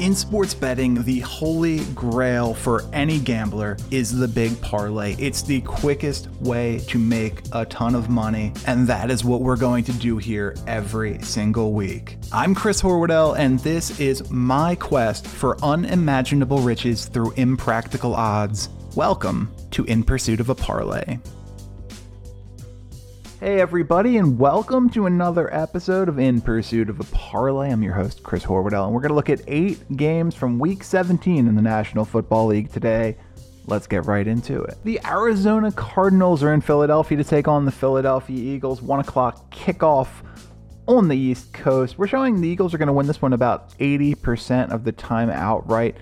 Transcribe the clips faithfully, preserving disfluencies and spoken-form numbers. In sports betting, the holy grail for any gambler is the big parlay. It's the quickest way to make a ton of money, and that is what we're going to do here every single week. I'm Chris Horwedel, and this is my quest for unimaginable riches through impractical odds. Welcome to In Pursuit of a Parlay. Hey everybody, and welcome to another episode of In Pursuit of a Parlay. I'm your host, Chris Horwedel, and we're going to look at eight games from Week seventeen in the National Football League today. Let's get right into it. The Arizona Cardinals are in Philadelphia to take on the Philadelphia Eagles. one o'clock kickoff on the East Coast. We're showing the Eagles are going to win this one about eighty percent of the time outright.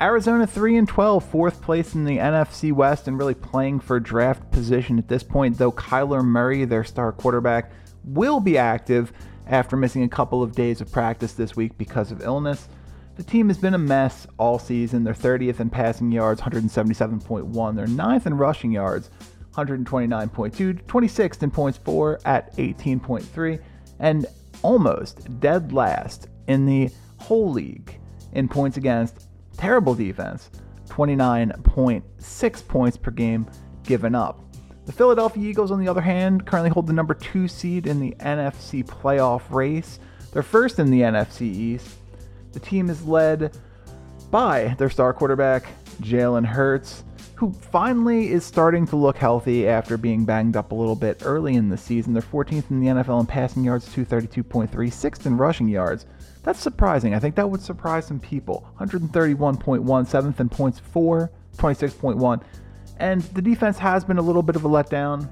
Arizona three and twelve, fourth place in the N F C West and really playing for draft position at this point, though Kyler Murray, their star quarterback, will be active after missing a couple of days of practice this week because of illness. The team has been a mess all season. They're thirtieth in passing yards, one seventy-seven point one. They're ninth in rushing yards, one twenty-nine point two. twenty-sixth in points for at eighteen point three. And almost dead last in the whole league in points against. Terrible defense, twenty-nine point six points per game given up. The Philadelphia Eagles, on the other hand, currently hold the number two seed in the N F C playoff race. They're first in the N F C East. The team is led by their star quarterback, Jalen Hurts, who finally is starting to look healthy after being banged up a little bit early in the season. They're fourteenth in the N F L in passing yards, two thirty-two point three, sixth in rushing yards. That's surprising. I think that would surprise some people. one thirty-one point one, seventh in points for, twenty-six point one. And the defense has been a little bit of a letdown.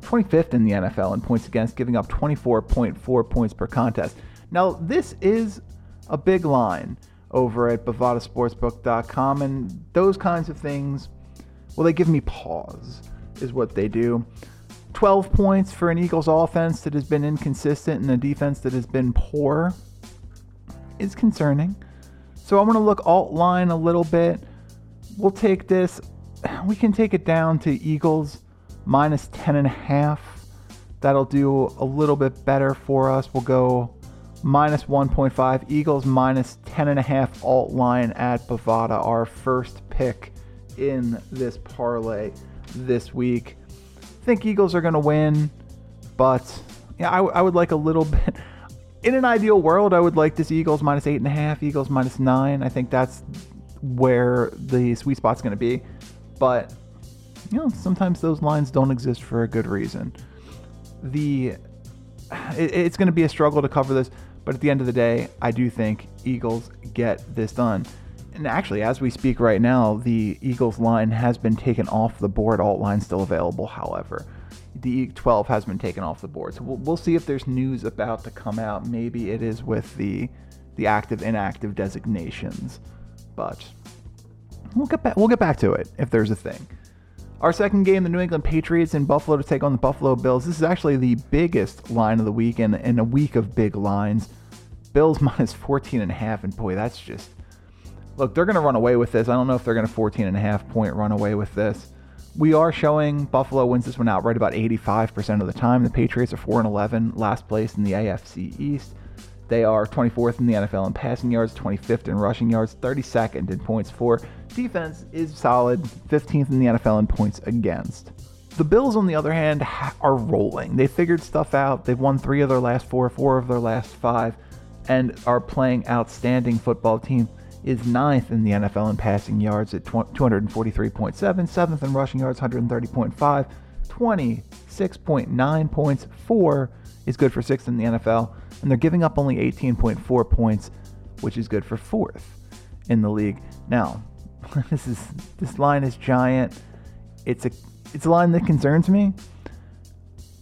twenty-fifth in the N F L in points against, giving up twenty-four point four points per contest. Now, this is a big line over at Bovada Sports Book dot com, and those kinds of things, well, they give me pause, is what they do. twelve points for an Eagles offense that has been inconsistent and a defense that has been poor is concerning. So I'm going to look alt line a little bit. We'll take this. We can take it down to Eagles minus ten and a half. That'll do a little bit better for us. We'll go minus one point five. Eagles minus ten and a half alt line at Bovada, our first pick in this parlay this week. I think Eagles are going to win, but yeah, I, w- I would like a little bit. In an ideal world, I would like this Eagles minus eight and a half, Eagles minus nine. I think that's where the sweet spot's going to be. But, you know, sometimes those lines don't exist for a good reason. The it, It's going to be a struggle to cover this, but at the end of the day, I do think Eagles get this done. And actually, as we speak right now, the Eagles line has been taken off the board. Alt line still available, however. The twelve has been taken off the board. So we'll, we'll see if there's news about to come out. Maybe it is with the the active, inactive designations. But we'll get back, we'll get back to it if there's a thing. Our second game, the New England Patriots in Buffalo to take on the Buffalo Bills. This is actually the biggest line of the week and, and a week of big lines. Bills minus fourteen and a half, and boy, that's just... Look, they're going to run away with this. I don't know if they're going to fourteen and a half point run away with this. We are showing Buffalo wins this one outright about eighty-five percent of the time. The Patriots are four and eleven, last place in the A F C East. They are twenty-fourth in the N F L in passing yards, twenty-fifth in rushing yards, thirty-second in points for. Defense is solid, fifteenth in the N F L in points against. The Bills, on the other hand, are rolling. They figured stuff out. They've won three of their last four, four of their last five, and are playing outstanding football team. Is ninth in the N F L in passing yards at two forty-three point seven, seventh in rushing yards, one thirty point five, twenty-six point nine points, four is good for sixth in the N F L, and they're giving up only eighteen point four points, which is good for fourth in the league. Now, this is this line is giant. It's a it's a line that concerns me.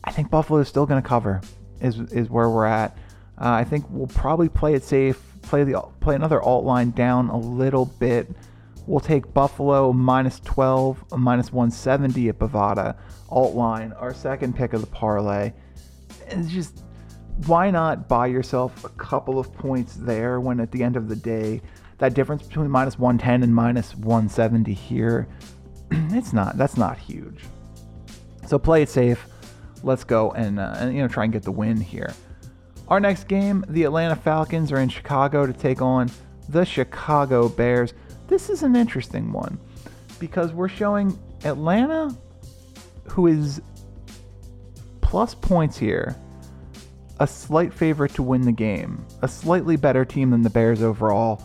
I think Buffalo is still going to cover, is is where we're at. Uh, I think we'll probably play it safe. Play the play another alt line down a little bit. We'll take Buffalo minus twelve, minus one seventy at Bovada. Alt line, our second pick of the parlay. It's just, why not buy yourself a couple of points there when at the end of the day, that difference between minus one ten and minus one seventy here, it's not, that's not huge. So play it safe. Let's go and, uh, and you know, try and get the win here. Our next game, the Atlanta Falcons are in Chicago to take on the Chicago Bears. This is an interesting one because we're showing Atlanta, who is plus points here, a slight favorite to win the game, a slightly better team than the Bears overall.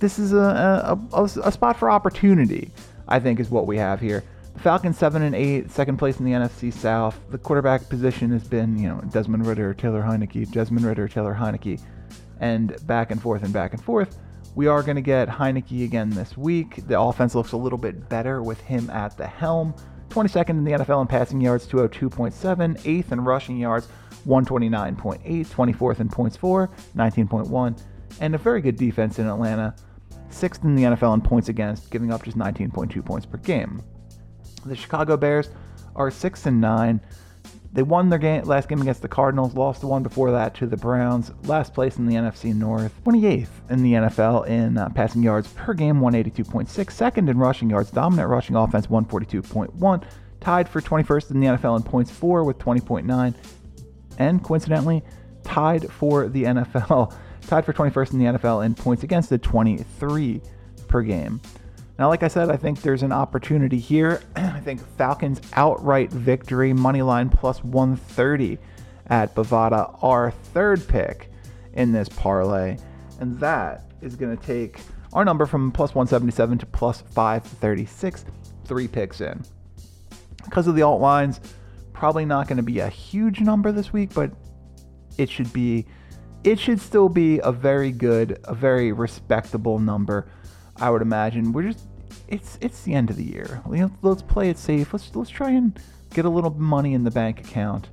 This is a, a, a, a spot for opportunity, I think, is what we have here. The Falcons seven and eight, second place in the N F C South. The quarterback position has been, you know, Desmond Ridder, Taylor Heinicke, Desmond Ridder, Taylor Heinicke, and back and forth and back and forth. We are going to get Heinicke again this week. The offense looks a little bit better with him at the helm. twenty-second in the N F L in passing yards, two oh two point seven, eighth in rushing yards, one twenty-nine point eight, twenty-fourth in points for, nineteen point one, and a very good defense in Atlanta, sixth in the N F L in points against, giving up just nineteen point two points per game. The Chicago Bears are six and nine. They won their game, last game against the Cardinals, lost the one before that to the Browns, last place in the N F C North, twenty-eighth in the N F L in uh, passing yards per game, one eighty-two point six, second in rushing yards, dominant rushing offense, one forty-two point one, tied for twenty-first in the N F L in points for with twenty point nine, and coincidentally, tied for the N F L, tied for twenty-first in the N F L in points against the twenty-three per game. Now, like I said, I think there's an opportunity here. I think Falcons outright victory, money line plus one thirty at Bovada, our third pick in this parlay. And that is going to take our number from plus one seventy-seven to plus five thirty-six, three picks in. Because of the alt lines, probably not going to be a huge number this week, but it should be, it should still be a very good, a very respectable number, I would imagine. We're just, it's it's the end of the year. Let's play it safe. Let's let's try and get a little money in the bank account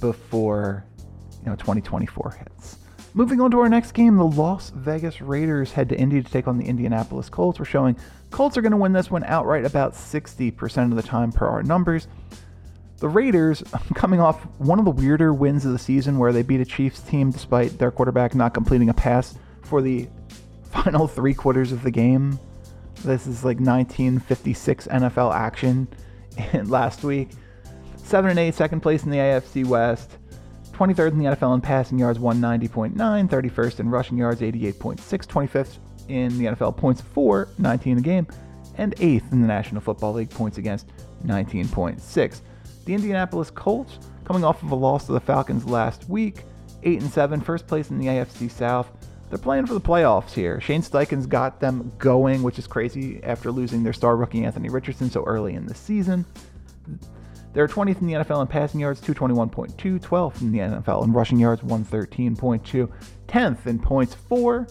before, you know, twenty twenty-four hits. Moving on to our next game, the Las Vegas Raiders head to Indy to take on the Indianapolis Colts. We're showing Colts are going to win this one outright about sixty percent of the time per our numbers. The Raiders coming off one of the weirder wins of the season, where they beat a Chiefs team despite their quarterback not completing a pass for the final three quarters of the game. This is like nineteen fifty-six N F L action last week. seven and eight, second place in the A F C West, twenty-third in the N F L in passing yards, one ninety point nine, thirty-first in rushing yards, eighty-eight point six, twenty-fifth in the N F L points for, nineteen a game, and eighth in the National Football League points against, nineteen point six. The Indianapolis Colts coming off of a loss to the Falcons last week, eight and seven, first place in the A F C South. They're playing for the playoffs here. Shane Steichen's got them going, which is crazy after losing their star rookie Anthony Richardson so early in the season. They're twentieth in the N F L in passing yards, two twenty-one point two, twelfth in the N F L in rushing yards, one thirteen point two, tenth in points for,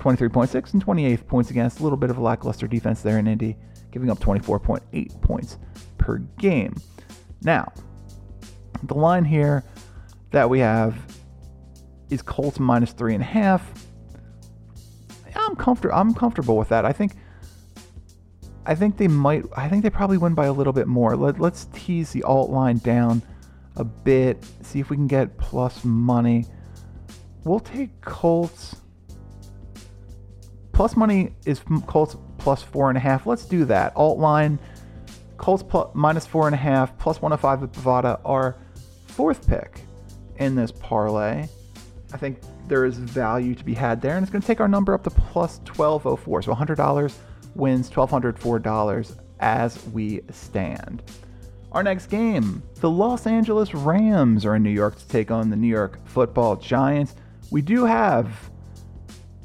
twenty-three point six, and twenty-eighth points against. A little bit of a lackluster defense there in Indy, giving up twenty-four point eight points per game. Now, the line here that we have is Colts minus three and a half. I'm comfortable. I'm comfortable with that. I think. I think they might. I think they probably win by a little bit more. Let, let's tease the alt line down a bit. See if we can get plus money. We'll take Colts. Plus money is Colts plus four and a half. Let's do that. Alt line, Colts plus, minus four and a half, plus one oh five at Bovada, our fourth pick in this parlay. I think there is value to be had there, and it's going to take our number up to plus twelve oh four. So one hundred dollars wins one thousand two hundred four dollars as we stand. Our next game, the Los Angeles Rams are in New York to take on the New York Football Giants. We do have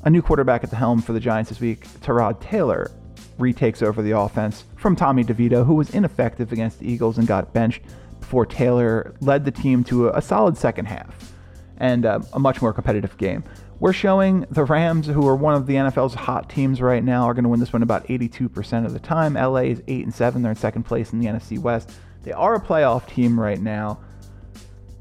a new quarterback at the helm for the Giants this week. Tyrod Taylor retakes over the offense from Tommy DeVito, who was ineffective against the Eagles and got benched before Taylor led the team to a solid second half and uh, a much more competitive game. We're showing the Rams, who are one of the N F L's hot teams right now, are going to win this one about eighty-two percent of the time. L A is eight and seven. They're in second place in the N F C West. They are a playoff team right now,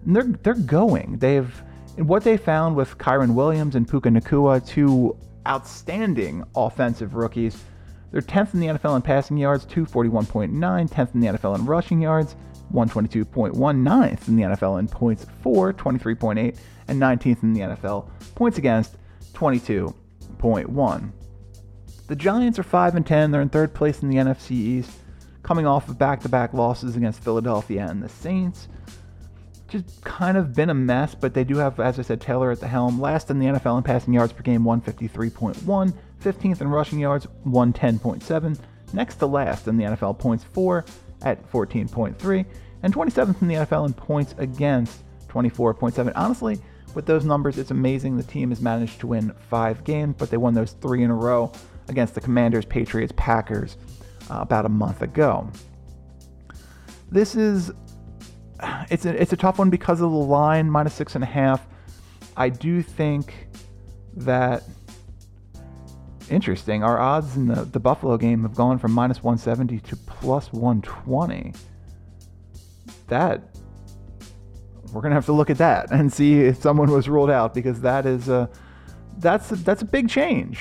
and they're, they're going. They've what they found with Kyren Williams and Puka Nacua, two outstanding offensive rookies. They're tenth in the N F L in passing yards, two forty-one point nine, tenth in the N F L in rushing yards, one twenty-two point one, ninth in the N F L in points for, twenty-three point eight, and nineteenth in the N F L points against, twenty-two point one. The Giants are five and ten. They're in third place in the N F C East, coming off of back-to-back losses against Philadelphia and the Saints. just kind of been a mess, but they do have, as I said, Taylor at the helm, last in the N F L in passing yards per game, one fifty-three point one, fifteenth in rushing yards, one ten point seven, next to last in the N F L points for at fourteen point three, and twenty-seventh in the N F L in points against, twenty-four point seven. Honestly, with those numbers, it's amazing the team has managed to win five games, but they won those three in a row against the Commanders, Patriots, Packers uh, about a month ago. This is, it's a, it's a tough one because of the line, minus six and a half. I do think that, interesting, our odds in the, the Buffalo game have gone from minus one seventy to plus one twenty. That, we're going to have to look at that and see if someone was ruled out, because that is a, that's a, that's a big change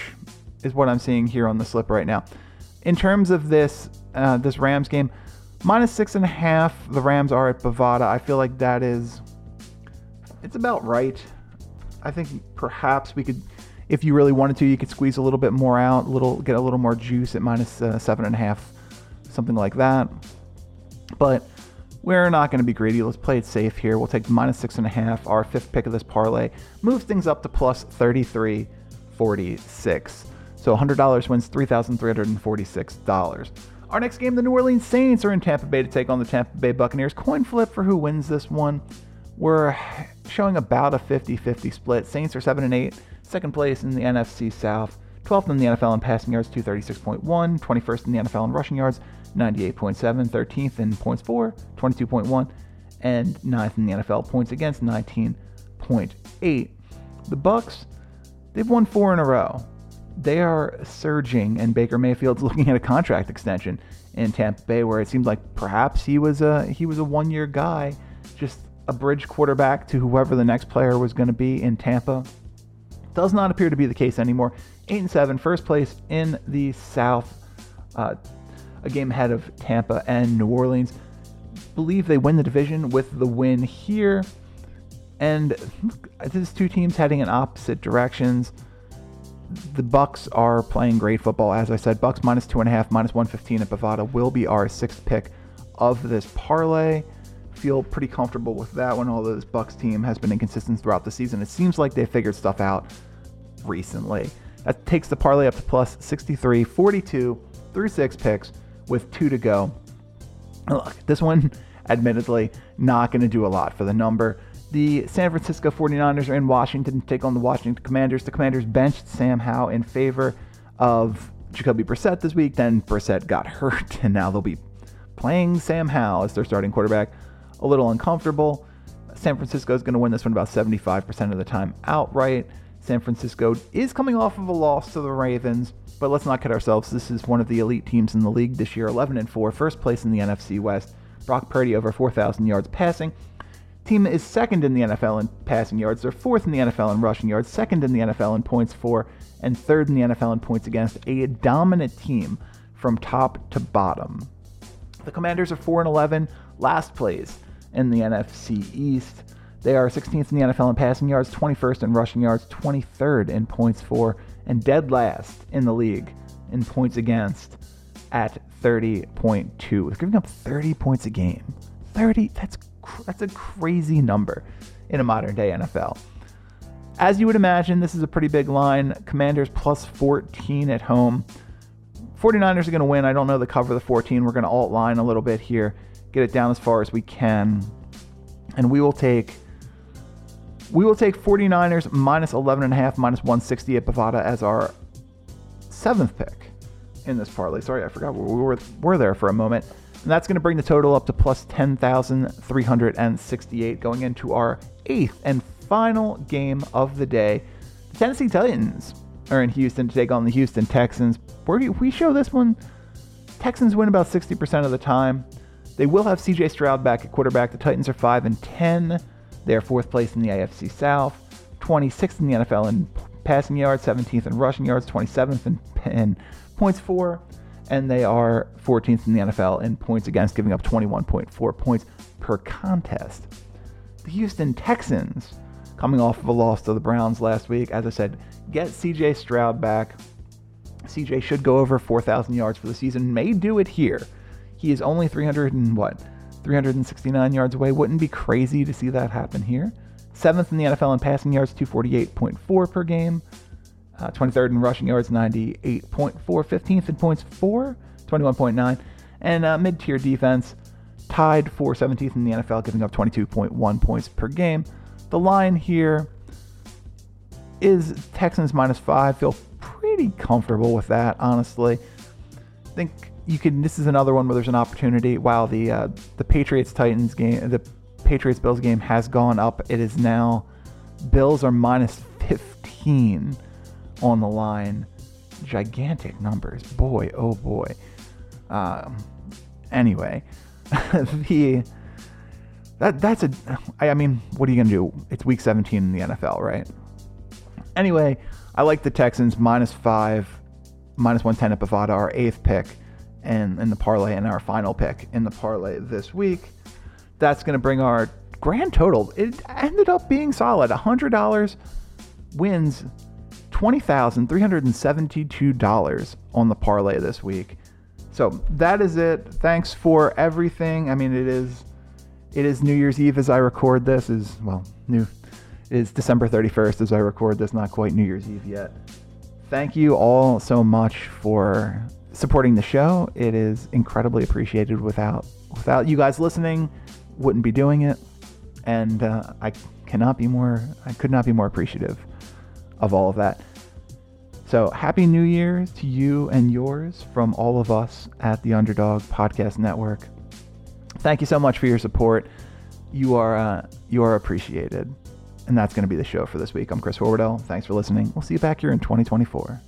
is what I'm seeing here on the slip right now. In terms of this, uh, this Rams game, minus six and a half, the Rams are at Bovada. I feel like that is, it's about right. I think perhaps we could, if you really wanted to, you could squeeze a little bit more out, little get a little more juice at minus uh, seven and a half, something like that. But we're not going to be greedy. Let's play it safe here. We'll take minus six and a half. Our fifth pick of this parlay moves things up to plus thirty-three forty-six. So one hundred dollars wins three thousand three hundred forty-six dollars. Our next game, the New Orleans Saints are in Tampa Bay to take on the Tampa Bay Buccaneers. Coin flip for who wins this one. We're showing about a fifty-fifty split. Saints are seven and eight, second place in the N F C South, twelfth in the N F L in passing yards, two thirty-six point one, twenty-first in the N F L in rushing yards, ninety-eight point seven, thirteenth in points for, twenty-two point one, and ninth in the N F L points against, nineteen point eight. The Bucs, they've won four in a row. They are surging, and Baker Mayfield's looking at a contract extension in Tampa Bay, where it seemed like perhaps he was a he was a one-year guy, just a bridge quarterback to whoever the next player was going to be in Tampa. Does not appear to be the case anymore. eight and seven, first place in the South. Uh, a game ahead of Tampa and New Orleans. Believe they win the division with the win here. And these two teams heading in opposite directions. The Bucs are playing great football. As I said, Bucs minus two and a half, minus one fifteen at Bovada will be our sixth pick of this parlay. Feel pretty comfortable with that one, although this Bucs team has been inconsistent throughout the season. It seems like they figured stuff out recently. That takes the parlay up to plus sixty-three forty-two through six picks, with two to go. Look, this one, admittedly, not going to do a lot for the number. The San Francisco forty-niners are in Washington to take on the Washington Commanders. The Commanders benched Sam Howell in favor of Jacoby Brissett this week. Then Brissett got hurt, and now they'll be playing Sam Howell as their starting quarterback. A little uncomfortable. San Francisco is going to win this one about seventy-five percent of the time outright. San Francisco is coming off of a loss to the Ravens, but let's not kid ourselves. This is one of the elite teams in the league this year, eleven and four, first place in the N F C West. Brock Purdy over four thousand yards passing. Team is second in the N F L in passing yards. They're fourth in the N F L in rushing yards, second in the N F L in points for, and third in the N F L in points against. A dominant team from top to bottom. The Commanders are four and eleven, last place in the N F C East. They are sixteenth in the N F L in passing yards, twenty-first in rushing yards, twenty-third in points for, and dead last in the league in points against at thirty point two. They're giving up thirty points a game. thirty, that's that's a crazy number in a modern day N F L. As you would imagine, this is a pretty big line. Commanders plus fourteen at home. forty-niners are going to win. I don't know the cover of the fourteen. We're going to alt line a little bit here, get it down as far as we can, and we will take... We will take forty-niners minus eleven and a half, minus one sixty at Bovada as our seventh pick in this parlay. Sorry, I forgot we were, were there for a moment. And that's going to bring the total up to plus ten thousand three hundred sixty-eight going into our eighth and final game of the day. The Tennessee Titans are in Houston to take on the Houston Texans. Where do we show this one? Texans win about sixty percent of the time. They will have C J. Stroud back at quarterback. The Titans are five and ten. They are fourth place in the A F C South, twenty-sixth in the N F L in passing yards, seventeenth in rushing yards, twenty-seventh in, in points for, and they are fourteenth in the N F L in points against, giving up twenty-one point four points per contest. The Houston Texans, coming off of a loss to the Browns last week, as I said, get C J. Stroud back. C J should go over four thousand yards for the season, may do it here. He is only 300 and what? three hundred sixty-nine yards away. Wouldn't be crazy to see that happen here. Seventh in the N F L in passing yards, two forty-eight point four per game. Uh, twenty-third in rushing yards, ninety-eight point four. fifteenth in points, four, twenty-one point nine. And uh, mid-tier defense, tied for seventeenth in the N F L, giving up twenty-two point one points per game. The line here is Texans minus five. Feel pretty comfortable with that, honestly. I think you can. This is another one where there's an opportunity. While the uh, the Patriots Titans game, the Patriots Bills game has gone up. It is now Bills are minus fifteen on the line. Gigantic numbers, boy, oh boy. Um, anyway, the that that's a. I, I mean, what are you gonna do? It's week seventeen in the N F L, right? Anyway, I like the Texans minus five, minus one ten at Bovada, our eighth pick, and in the parlay, and our final pick in the parlay this week. That's going to bring our grand total. It ended up being solid. one hundred dollars wins twenty thousand three hundred seventy-two dollars on the parlay this week. So that is it. Thanks for everything. I mean, it is it is New Year's Eve as I record this. Is well, new. Is December thirty-first as I record this, not quite New Year's Eve yet. Thank you all so much for supporting the show. It is incredibly appreciated. Without without you guys listening, wouldn't be doing it. And uh, I cannot be more, I could not be more appreciative of all of that. So happy New Year's to you and yours from all of us at the Underdog Podcast Network. Thank you so much for your support. You are uh, you are appreciated. And that's going to be the show for this week. I'm Chris Horwedel. Thanks for listening. We'll see you back here in twenty twenty-four.